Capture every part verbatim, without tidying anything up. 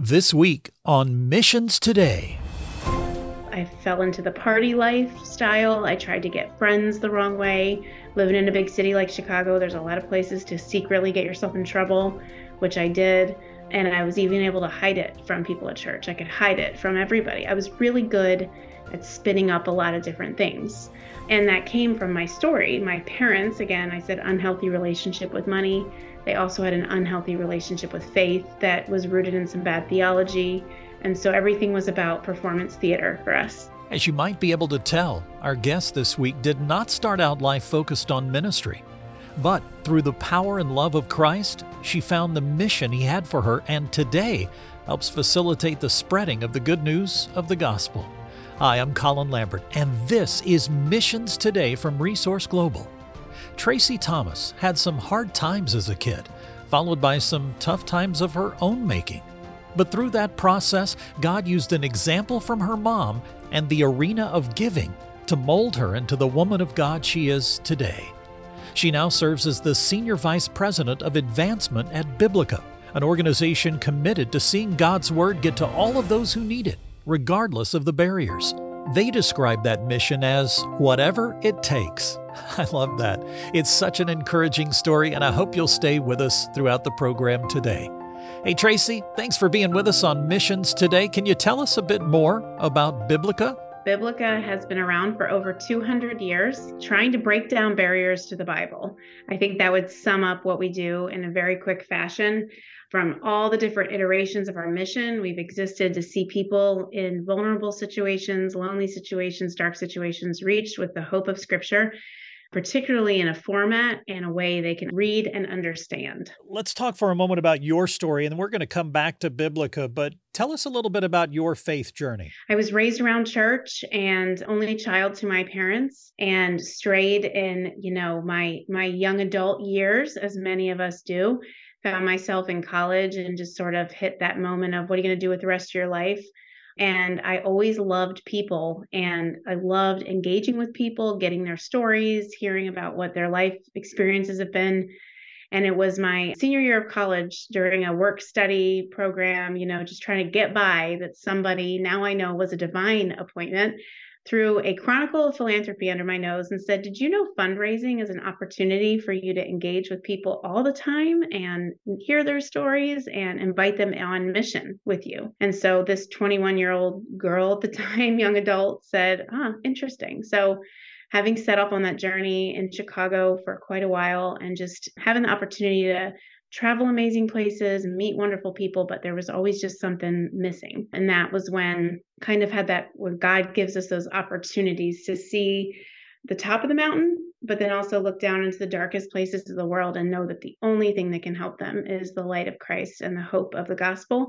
This week on Missions Today. I fell into the party lifestyle. I tried to get friends the wrong way. Living in a big city like Chicago, there's a lot of places to secretly get yourself in trouble, which I did. And I was even able to hide it from people at church. I could hide it from everybody. I was really good at spinning up a lot of different things. And that came from my story. My parents, again, I said unhealthy relationship with money. They also had an unhealthy relationship with faith that was rooted in some bad theology. And so everything was about performance theater for us. As you might be able to tell, our guest this week did not start out life focused on ministry. But through the power and love of Christ, she found the mission he had for her and today helps facilitate the spreading of the good news of the gospel. Hi, I'm Colin Lambert, and this is Missions Today from Resource Global. Tracy Thomas had some hard times as a kid, followed by some tough times of her own making. But through that process, God used an example from her mom and the arena of giving to mold her into the woman of God she is today. She now serves as the Senior Vice President of Advancement at Biblica, an organization committed to seeing God's Word get to all of those who need it, regardless of the barriers. They describe that mission as whatever it takes. I love that. It's such an encouraging story, and I hope you'll stay with us throughout the program today. Hey, Tracy, thanks for being with us on Missions Today. Can you tell us a bit more about Biblica? Biblica has been around for over two hundred years, trying to break down barriers to the Bible. I think that would sum up what we do in a very quick fashion. From all the different iterations of our mission, we've existed to see people in vulnerable situations, lonely situations, dark situations reached with the hope of Scripture, particularly in a format and a way they can read and understand. Let's talk for a moment about your story, and then we're going to come back to Biblica, but tell us a little bit about your faith journey. I was raised around church and only child to my parents and strayed in, you know, my, my young adult years, as many of us do. Found myself in college and just sort of hit that moment of what are you going to do with the rest of your life? And I always loved people, and I loved engaging with people, getting their stories, hearing about what their life experiences have been. And it was my senior year of college during a work study program, you know, just trying to get by, that somebody now I know was a divine appointment threw a chronicle of philanthropy under my nose and said, did you know fundraising is an opportunity for you to engage with people all the time and hear their stories and invite them on mission with you? And so this twenty-one-year-old girl at the time, young adult, said, ah, interesting. So having set off on that journey in Chicago for quite a while and just having the opportunity to travel amazing places, meet wonderful people, but there was always just something missing. And that was when kind of had that, when God gives us those opportunities to see the top of the mountain, but then also look down into the darkest places of the world and know that the only thing that can help them is the light of Christ and the hope of the gospel.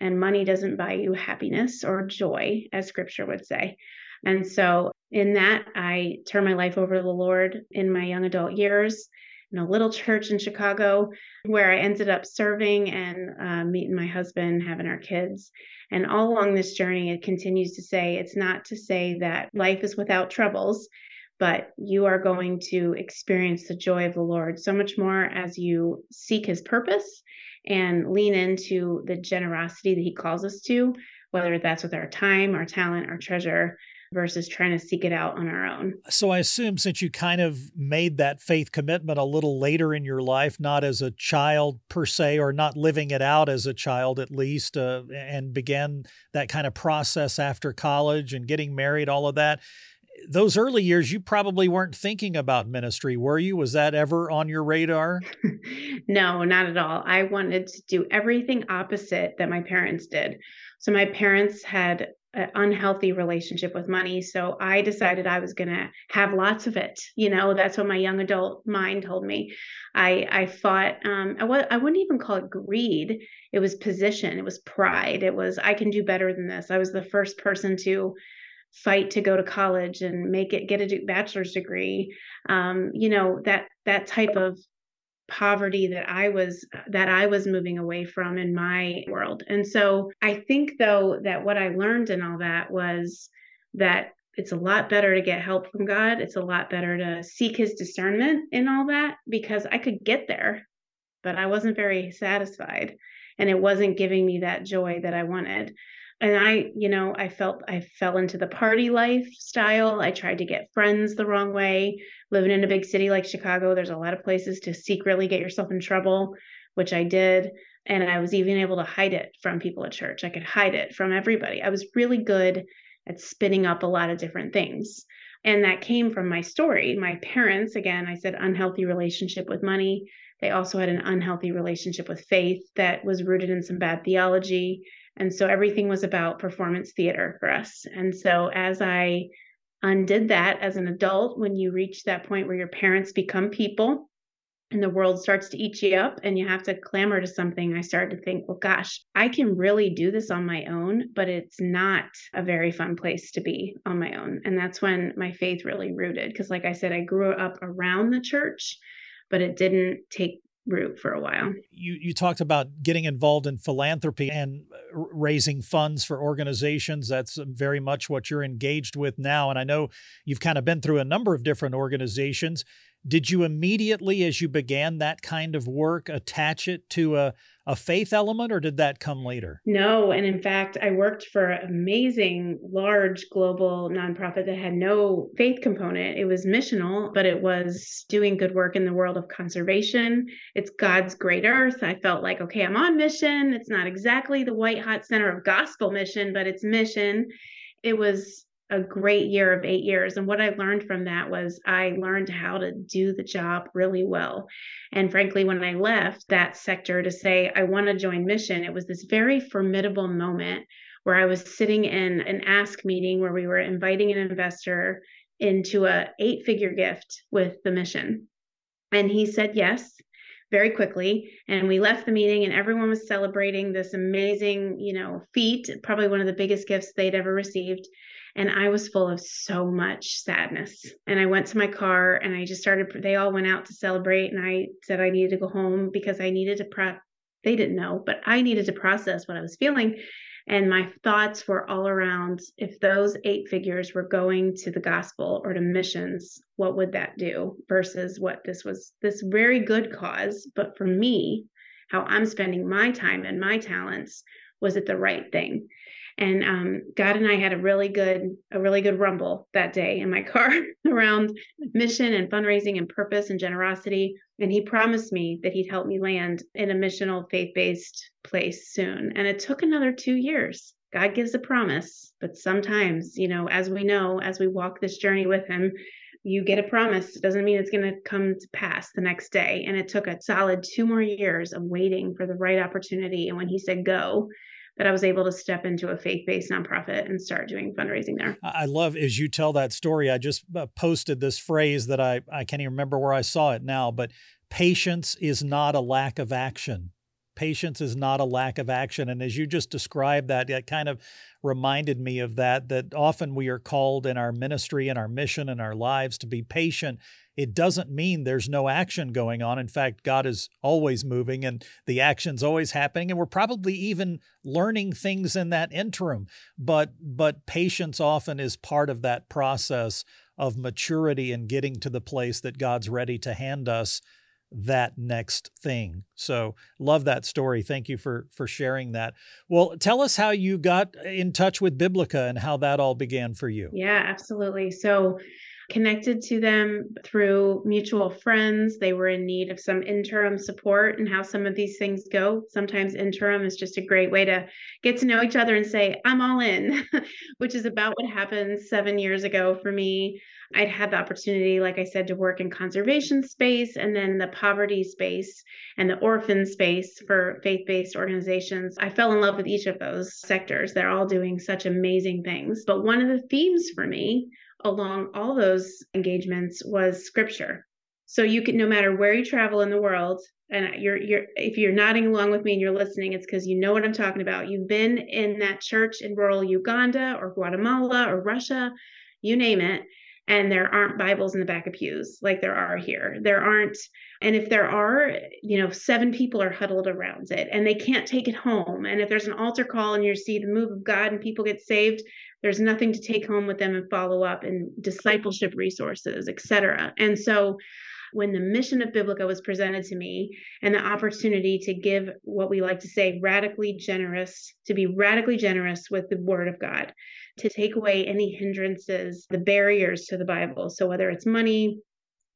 And money doesn't buy you happiness or joy, as Scripture would say. And so in that, I turned my life over to the Lord in my young adult years, in a little church in Chicago where I ended up serving and uh, meeting my husband, having our kids. And all along this journey, it continues to say, it's not to say that life is without troubles, but you are going to experience the joy of the Lord so much more as you seek his purpose and lean into the generosity that he calls us to, whether that's with our time, our talent, our treasure, versus trying to seek it out on our own. So I assume since you kind of made that faith commitment a little later in your life, not as a child per se, or not living it out as a child at least, uh, and began that kind of process after college and getting married, all of that, those early years, you probably weren't thinking about ministry, were you? Was that ever on your radar? No, not at all. I wanted to do everything opposite that my parents did. So my parents had an unhealthy relationship with money. So I decided I was going to have lots of it. You know, that's what my young adult mind told me. I I fought, um, I, w- I wouldn't even call it greed. It was position. It was pride. It was, I can do better than this. I was the first person to fight to go to college and make it, get a bachelor's degree. Um, you know, that, that type of poverty that I was, that I was moving away from in my world. And so I think though, that what I learned in all that was that it's a lot better to get help from God. It's a lot better to seek his discernment in all that, because I could get there, but I wasn't very satisfied. and it wasn't giving me that joy that I wanted. And I, you know, I felt I fell into the party lifestyle. I tried to get friends the wrong way. Living in a big city like Chicago, there's a lot of places to secretly get yourself in trouble, which I did. And I was even able to hide it from people at church. I could hide it from everybody. I was really good at spinning up a lot of different things. And that came from my story. My parents, again, I said unhealthy relationship with money. They also had an unhealthy relationship with faith that was rooted in some bad theology. And so everything was about performance theater for us. And so as I undid that as an adult, when you reach that point where your parents become people and the world starts to eat you up and you have to clamor to something, I started to think, well, gosh, I can really do this on my own, but it's not a very fun place to be on my own. And that's when my faith really rooted. Because like I said, I grew up around the church, but it didn't take root for a while. You you talked about getting involved in philanthropy and raising funds for organizations. That's very much what you're engaged with now. And I know you've kind of been through a number of different organizations. Did you immediately, as you began that kind of work, attach it to a, a faith element, or did that come later? No. And in fact, I worked for an amazing, large global nonprofit that had no faith component. It was missional, but it was doing good work in the world of conservation. It's God's great earth. I felt like, okay, I'm on mission. It's not exactly the white hot center of gospel mission, but it's mission. It was a great year of eight years. And what I learned from that was I learned how to do the job really well. And frankly, when I left that sector to say, I want to join mission, it was this very formidable moment where I was sitting in an ask meeting where we were inviting an investor into a eight figure gift with the mission. And he said, yes, very quickly. And we left the meeting and everyone was celebrating this amazing, you know, feat, probably one of the biggest gifts they'd ever received. And I was full of so much sadness. And I went to my car and I just started, they all went out to celebrate. And I said I needed to go home because I needed to prep. They didn't know, but I needed to process what I was feeling. And my thoughts were all around, if those eight figures were going to the gospel or to missions, what would that do versus what this was, this very good cause. But for me, how I'm spending my time and my talents, was it the right thing? And um, God and I had a really good, a really good rumble that day in my car around mission and fundraising and purpose and generosity. And he promised me that he'd help me land in a missional faith-based place soon. And it took another two years. God gives a promise, but sometimes, you know, as we know, as we walk this journey with him, you get a promise. It doesn't mean it's going to come to pass the next day. And it took a solid two more years of waiting for the right opportunity. And when he said go, that I was able to step into a faith-based nonprofit and start doing fundraising there. I love, as you tell that story, I just posted this phrase that I, I can't even remember where I saw it now, but patience is not a lack of action. Patience is not a lack of action. And as you just described that, it kind of reminded me of that, that often we are called in our ministry and our mission and our lives to be patient. It doesn't mean there's no action going on. In fact, God is always moving and the action's always happening. And we're probably even learning things in that interim. But but patience often is part of that process of maturity and getting to the place that God's ready to hand us that next thing. So love that story. Thank you for for sharing that. Well, tell us how you got in touch with Biblica and how that all began for you. Yeah, absolutely. So connected to them through mutual friends. They were in need of some interim support and how some of these things go. Sometimes interim is just a great way to get to know each other and say, I'm all in, which is about what happened seven years ago for me. I'd had the opportunity, like I said, to work in conservation space and then the poverty space and the orphan space for faith-based organizations. I fell in love with each of those sectors. They're all doing such amazing things. But one of the themes for me along all those engagements was scripture. So you can, no matter where you travel in the world, and you're, you're, if you're nodding along with me and you're listening, it's because you know what I'm talking about. You've been in that church in rural Uganda or Guatemala or Russia, you name it. And there aren't Bibles in the back of pews like there are here. There aren't. And if there are, you know, seven people are huddled around it and they can't take it home. And if there's an altar call and you see the move of God and people get saved, there's nothing to take home with them and follow up and discipleship resources, et cetera. And so when the mission of Biblica was presented to me and the opportunity to give what we like to say radically generous, to be radically generous with the Word of God, to take away any hindrances, the barriers to the Bible. So whether it's money,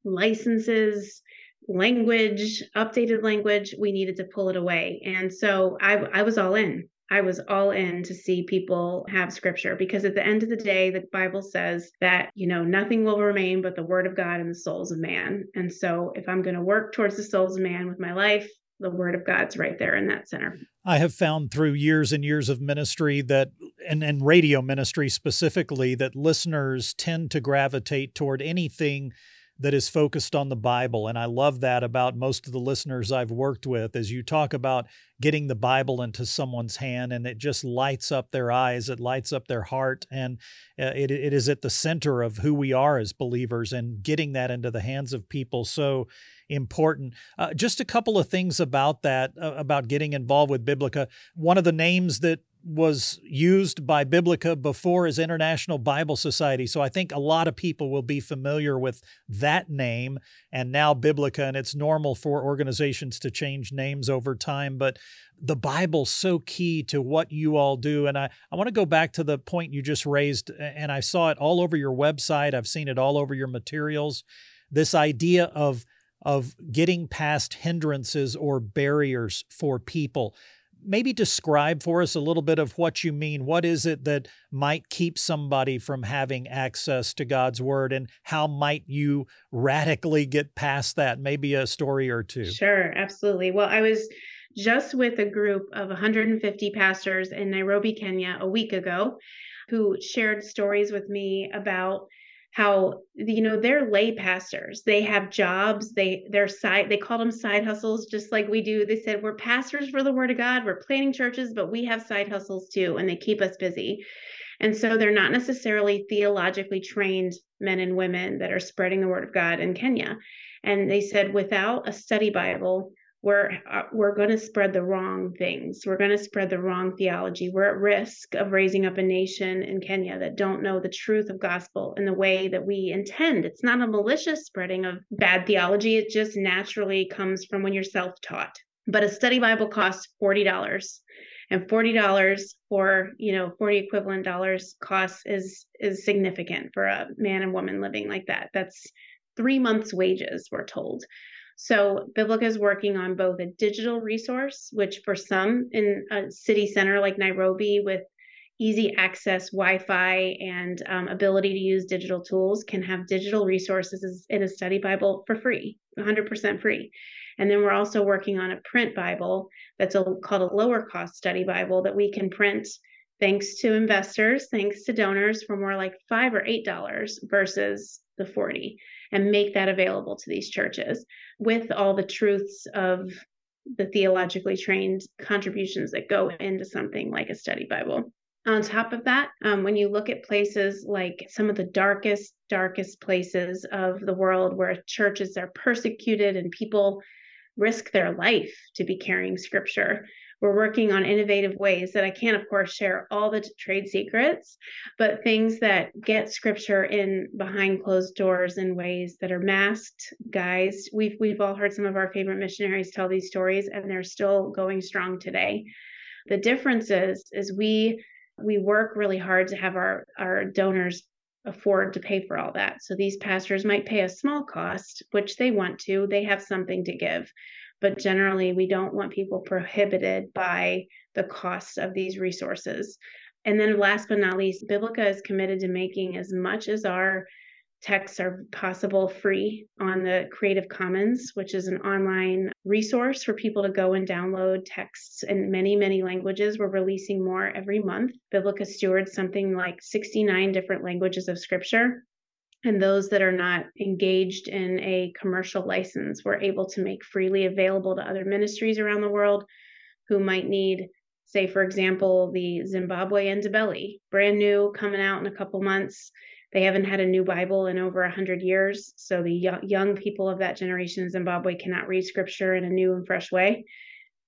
licenses, language, updated language, we needed to pull it away. And so I, I was all in. I was all in to see people have scripture, because at the end of the day, the Bible says that, you know, nothing will remain but the word of God and the souls of man. And so if I'm going to work towards the souls of man with my life, the word of God's right there in that center. I have found through years and years of ministry that, and, and radio ministry specifically, that listeners tend to gravitate toward anything that is focused on the Bible. And I love that about most of the listeners I've worked with, as you talk about getting the Bible into someone's hand, and it just lights up their eyes, it lights up their heart, and it it is at the center of who we are as believers, and getting that into the hands of people so important. Uh, just a couple of things about that, uh, about getting involved with Biblica. One of the names that was used by Biblica before is International Bible Society. So I think a lot of people will be familiar with that name, and now Biblica, and it's normal for organizations to change names over time. But the Bible's so key to what you all do. And I, I want to go back to the point you just raised, and I saw it all over your website. I've seen it all over your materials. This idea of, of getting past hindrances or barriers for people. Maybe describe for us a little bit of what you mean. What is it that might keep somebody from having access to God's word, and how might you radically get past that? Maybe a story or two. Sure, absolutely. Well, I was just with a group of one hundred fifty pastors in Nairobi, Kenya, a week ago, who shared stories with me about how, you know, they're lay pastors, they have jobs, they, they're side, they call them side hustles, just like we do. They said, we're pastors for the word of God, we're planning churches, but we have side hustles too, and they keep us busy. And so they're not necessarily theologically trained men and women that are spreading the word of God in Kenya. And they said, without a study Bible, we're, we're going to spread the wrong things. We're going to spread the wrong theology. We're at risk of raising up a nation in Kenya that don't know the truth of gospel in the way that we intend. It's not a malicious spreading of bad theology. It just naturally comes from when you're self-taught. But a study Bible costs forty dollars, and forty dollars for, you know, forty equivalent dollars costs is, is significant for a man and woman living like that. That's three months' wages, we're told. So Biblica is working on both a digital resource, which for some in a city center like Nairobi with easy access, Wi-Fi, and um, ability to use digital tools can have digital resources in a study Bible for free, one hundred percent free. And then we're also working on a print Bible that's a, called a lower cost study Bible that we can print thanks to investors, thanks to donors, for more like five dollars or eight dollars versus the forty, and make that available to these churches with all the truths of the theologically trained contributions that go into something like a study Bible. On top of that, um, when you look at places like some of the darkest, darkest places of the world where churches are persecuted and people risk their life to be carrying scripture, we're working on innovative ways that I can't, of course, share all the trade secrets, but things that get scripture in behind closed doors in ways that are masked, guys. We've we've all heard some of our favorite missionaries tell these stories, and they're still going strong today. The difference is, is we we work really hard to have our, our donors afford to pay for all that. So these pastors might pay a small cost, which they want to. They have something to give. But generally, we don't want people prohibited by the cost of these resources. And then last but not least, Biblica is committed to making as much as our texts are possible free on the Creative Commons, which is an online resource for people to go and download texts in many, many languages. We're releasing more every month. Biblica stewards something like sixty-nine different languages of scripture. And those that are not engaged in a commercial license, we're able to make freely available to other ministries around the world who might need, say, for example, the Zimbabwe Ndebele, brand new, coming out in a couple months. They haven't had a new Bible in over one hundred years. So the young people of that generation in Zimbabwe cannot read scripture in a new and fresh way.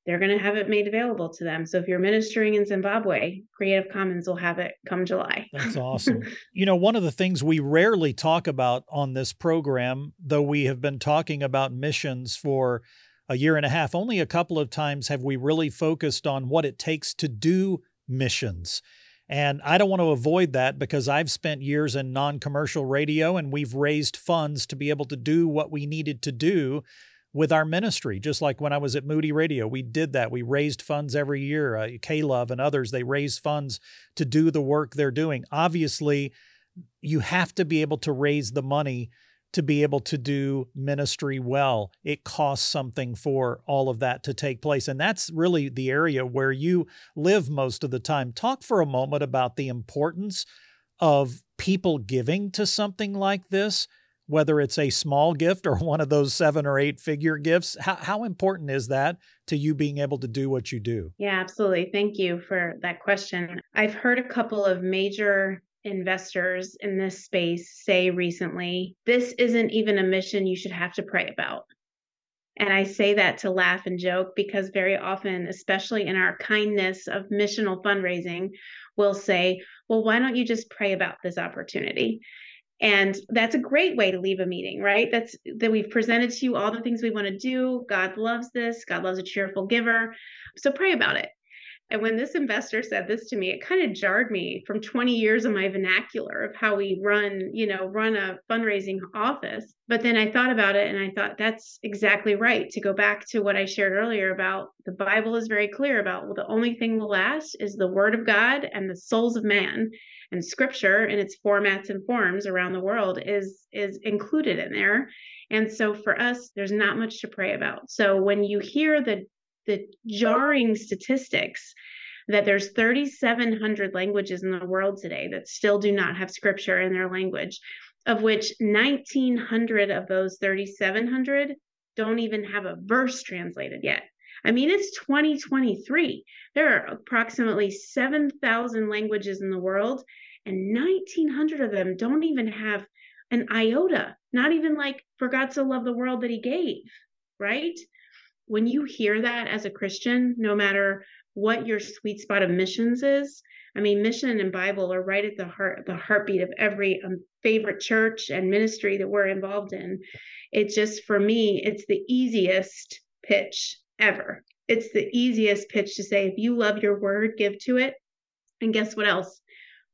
they're going to have it made available to them. So if you're ministering in Zimbabwe, Creative Commons will have it come July. That's awesome. You know, one of the things we rarely talk about on this program, though we have been talking about missions for a year and a half, only a couple of times have we really focused on what it takes to do missions. And I don't want to avoid that because I've spent years in non-commercial radio and we've raised funds to be able to do what we needed to do with our ministry, just like when I was at Moody Radio, we did that. We raised funds every year. Uh, K-Love and others, they raise funds to do the work they're doing. Obviously, you have to be able to raise the money to be able to do ministry well. It costs something for all of that to take place. And that's really the area where you live most of the time. Talk for a moment about the importance of people giving to something like this, whether it's a small gift or one of those seven or eight figure gifts. How, how important is that to you being able to do what you do? Yeah, absolutely. Thank you for that question. I've heard a couple of major investors in this space say recently, this isn't even a mission you should have to pray about. And I say that to laugh and joke because very often, especially in our kindness of missional fundraising, we'll say, well, why don't you just pray about this opportunity? And that's a great way to leave a meeting, right? That's that we've presented to you all the things we want to do. God loves this. God loves a cheerful giver. So pray about it. And when this investor said this to me, it kind of jarred me from twenty years of my vernacular of how we run, you know, run a fundraising office. But then I thought about it and I thought that's exactly right. To go back to what I shared earlier about the Bible is very clear about, well, the only thing will last is the word of God and the souls of man. And scripture in its formats and forms around the world is is included in there. And so for us, there's not much to pray about. So when you hear the the jarring statistics that there's three thousand seven hundred languages in the world today that still do not have scripture in their language, of which nineteen hundred of those three thousand seven hundred don't even have a verse translated yet. I mean, it's twenty twenty-three. There are approximately seven thousand languages in the world, and nineteen hundred of them don't even have an iota, not even like, for God so loved the world that he gave, right? When you hear that as a Christian, no matter what your sweet spot of missions is, I mean, mission and Bible are right at the heart, the heartbeat of every um, favorite church and ministry that we're involved in. It just, for me, it's the easiest pitch ever. It's the easiest pitch to say, if you love your word, give to it. And guess what else?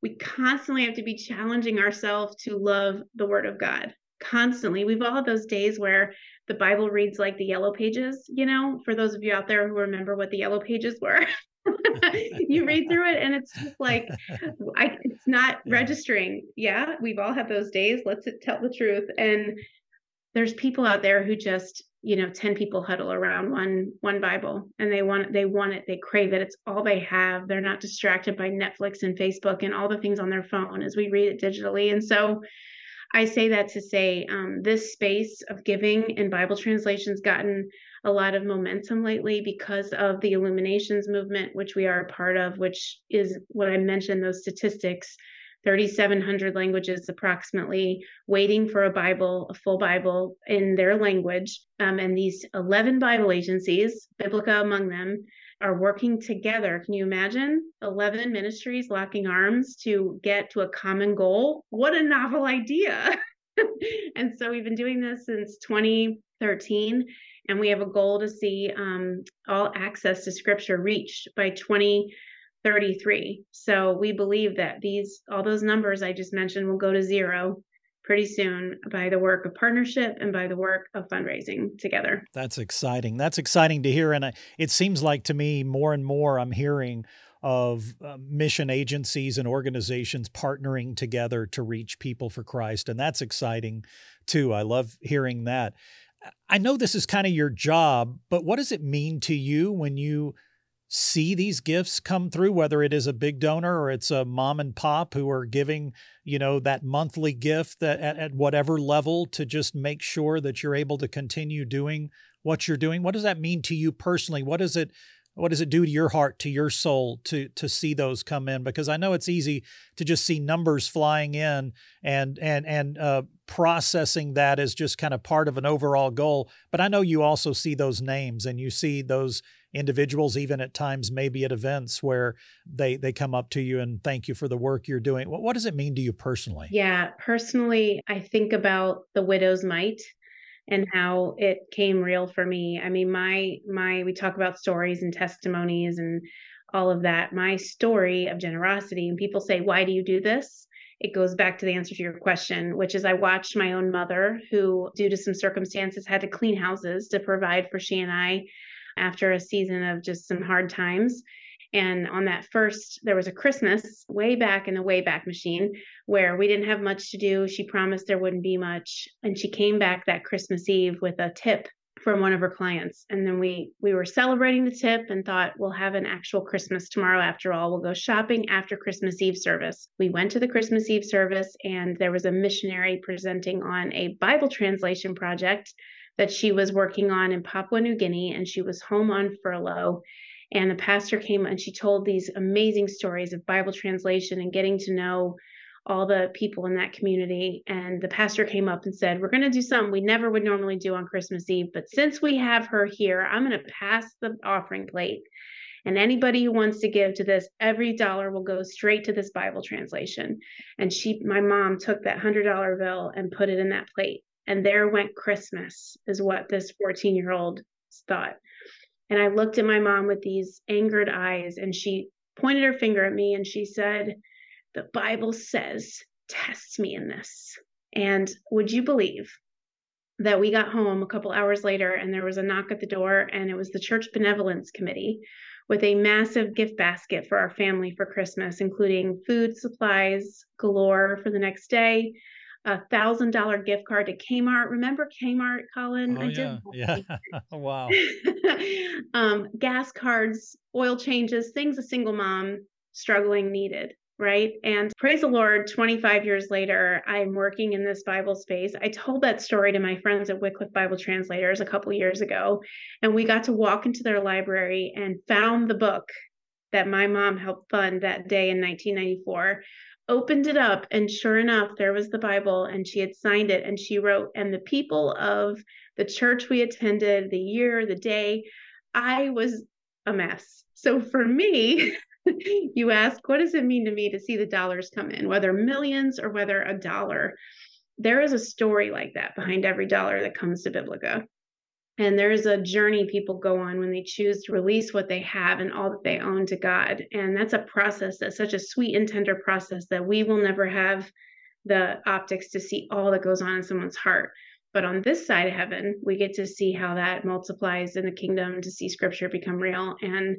We constantly have to be challenging ourselves to love the word of God. Constantly. We've all had those days where the Bible reads like the yellow pages, you know, for those of you out there who remember what the yellow pages were. You read through it and it's just like, I, it's not yeah. registering. Yeah, we've all had those days. Let's tell the truth. And there's people out there who just, you know, ten people huddle around one one Bible and they want it, they want it, they crave it. It's all they have. They're not distracted by Netflix and Facebook and all the things on their phone as we read it digitally. And so I say that to say um, this space of giving and Bible translation's gotten a lot of momentum lately because of the Illuminations movement, which we are a part of, which is what I mentioned, those statistics, three thousand seven hundred languages approximately waiting for a Bible, a full Bible in their language. Um, and these eleven Bible agencies, Biblica among them, are working together. Can you imagine eleven ministries locking arms to get to a common goal? What a novel idea. And so we've been doing this since twenty thirteen, and we have a goal to see um, all access to scripture reached by twenty thirty-three. So we believe that these, all those numbers I just mentioned will go to zero pretty soon by the work of partnership and by the work of fundraising together. That's exciting. That's exciting to hear. And I, it seems like to me more and more I'm hearing of uh, mission agencies and organizations partnering together to reach people for Christ. And that's exciting too. I love hearing that. I know this is kind of your job, but what does it mean to you when you see these gifts come through, whether it is a big donor or it's a mom and pop who are giving, you know, that monthly gift that at, at whatever level to just make sure that you're able to continue doing what you're doing? What does that mean to you personally? What does it, what does it do to your heart, to your soul, to to see those come in? Because I know it's easy to just see numbers flying in and and and uh, processing that as just kind of part of an overall goal. But I know you also see those names and you see those individuals, even at times, maybe at events where they they come up to you and thank you for the work you're doing. What, what does it mean to you personally? Yeah, personally, I think about the widow's mite and how it came real for me. I mean, my my we talk about stories and testimonies and all of that. My story of generosity, and people say, why do you do this? It goes back to the answer to your question, which is I watched my own mother, who due to some circumstances had to clean houses to provide for she and I after a season of just some hard times. And on that first, there was a Christmas way back in the Wayback Machine where we didn't have much to do. She promised there wouldn't be much. And she came back that Christmas Eve with a tip from one of her clients. And then we we were celebrating the tip and thought, we'll have an actual Christmas tomorrow after all. We'll go shopping after Christmas Eve service. We went to the Christmas Eve service, and there was a missionary presenting on a Bible translation project that she was working on in Papua New Guinea, and she was home on furlough. And the pastor came and she told these amazing stories of Bible translation and getting to know all the people in that community. And the pastor came up and said, we're going to do something we never would normally do on Christmas Eve, but since we have her here, I'm going to pass the offering plate. And anybody who wants to give to this, every dollar will go straight to this Bible translation. And she, my mom took that one hundred dollar bill and put it in that plate. And there went Christmas, is what this fourteen-year-old thought. And I looked at my mom with these angered eyes, and she pointed her finger at me and she said, the Bible says, test me in this. And would you believe that we got home a couple hours later and there was a knock at the door, and it was the Church Benevolence Committee with a massive gift basket for our family for Christmas, including food supplies galore for the next day, a thousand dollar gift card to Kmart. Remember Kmart, Colin? Oh, I yeah. did. Yeah. Wow. um, gas cards, oil changes, things a single mom struggling needed. Right. And praise the Lord, twenty-five years later, I'm working in this Bible space. I told that story to my friends at Wycliffe Bible Translators a couple years ago, and we got to walk into their library and found the book that my mom helped fund that day in nineteen ninety-four, opened it up, and sure enough, there was the Bible, and she had signed it, and she wrote, and the people of the church we attended, the year, the day, I was a mess. So for me... You ask, what does it mean to me to see the dollars come in, whether millions or whether a dollar? There is a story like that behind every dollar that comes to Biblica. And there is a journey people go on when they choose to release what they have and all that they own to God. And that's a process, that's such a sweet and tender process that we will never have the optics to see all that goes on in someone's heart. But on this side of heaven, we get to see how that multiplies in the kingdom, to see scripture become real. And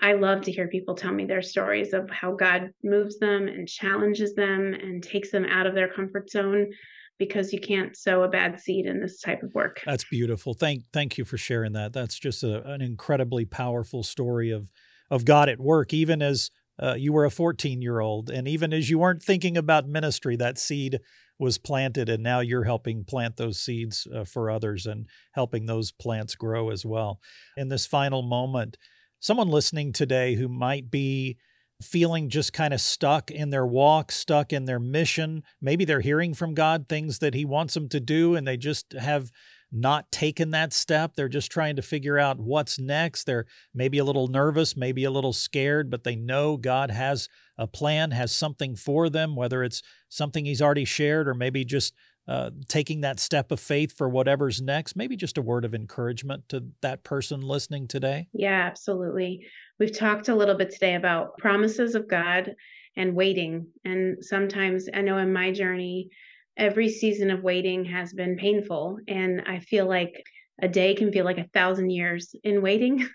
I love to hear people tell me their stories of how God moves them and challenges them and takes them out of their comfort zone, because you can't sow a bad seed in this type of work. That's beautiful. Thank thank you for sharing that. That's just a, an incredibly powerful story of, of God at work, even as uh, you were a fourteen-year-old. And even as you weren't thinking about ministry, that seed was planted, and now you're helping plant those seeds uh, for others and helping those plants grow as well. In this final moment, someone listening today who might be feeling just kind of stuck in their walk, stuck in their mission, maybe they're hearing from God things that he wants them to do, and they just have not taken that step. They're just trying to figure out what's next. They're maybe a little nervous, maybe a little scared, but they know God has a plan, has something for them, whether it's something he's already shared or maybe just Uh, taking that step of faith for whatever's next. Maybe just a word of encouragement to that person listening today. Yeah, absolutely. We've talked a little bit today about promises of God and waiting. And sometimes, I know in my journey, every season of waiting has been painful. And I feel like a day can feel like a thousand years in waiting.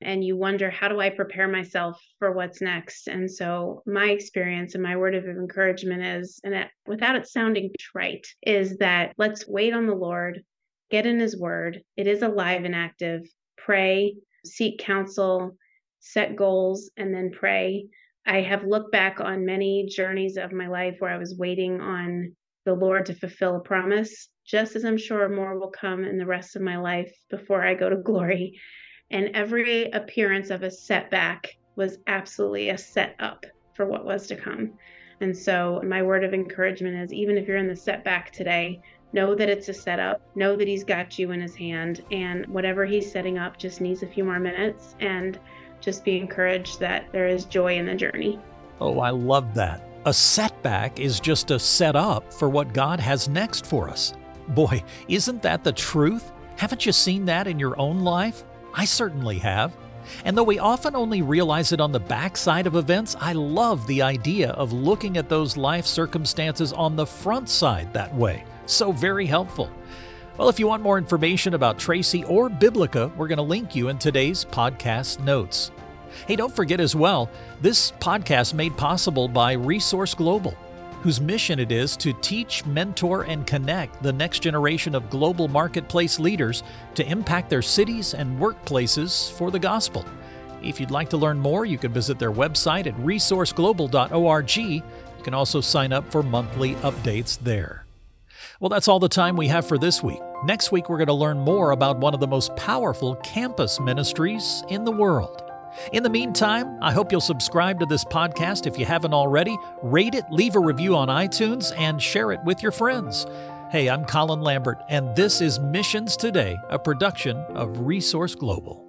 And you wonder, how do I prepare myself for what's next? And so my experience and my word of encouragement is, and it, without it sounding trite, is that let's wait on the Lord, get in his word. It is alive and active. Pray, seek counsel, set goals, and then pray. I have looked back on many journeys of my life where I was waiting on the Lord to fulfill a promise, just as I'm sure more will come in the rest of my life before I go to glory. And every appearance of a setback was absolutely a set up for what was to come. And so my word of encouragement is, even if you're in the setback today, Know that it's a setup. Know that he's got you in his hand, and whatever he's setting up just needs a few more minutes, and just be encouraged that there is joy in the journey. Oh, I love that. A setback is just a setup for what God has next for us. Boy, isn't that the truth? Haven't you seen that in your own life? I certainly have. And though we often only realize it on the backside of events, I love the idea of looking at those life circumstances on the front side that way. So very helpful. Well, if you want more information about Tracy or Biblica, we're going to link you in today's podcast notes. Hey, don't forget as well, this podcast made possible by Resource Global, whose mission it is to teach, mentor, and connect the next generation of global marketplace leaders to impact their cities and workplaces for the gospel. If you'd like to learn more, you can visit their website at resource global dot org. You can also sign up for monthly updates there. Well, that's all the time we have for this week. Next week, we're going to learn more about one of the most powerful campus ministries in the world. In the meantime, I hope you'll subscribe to this podcast if you haven't already, rate it, leave a review on iTunes, and share it with your friends. Hey, I'm Colin Lambert, and this is Missions Today, a production of Resource Global.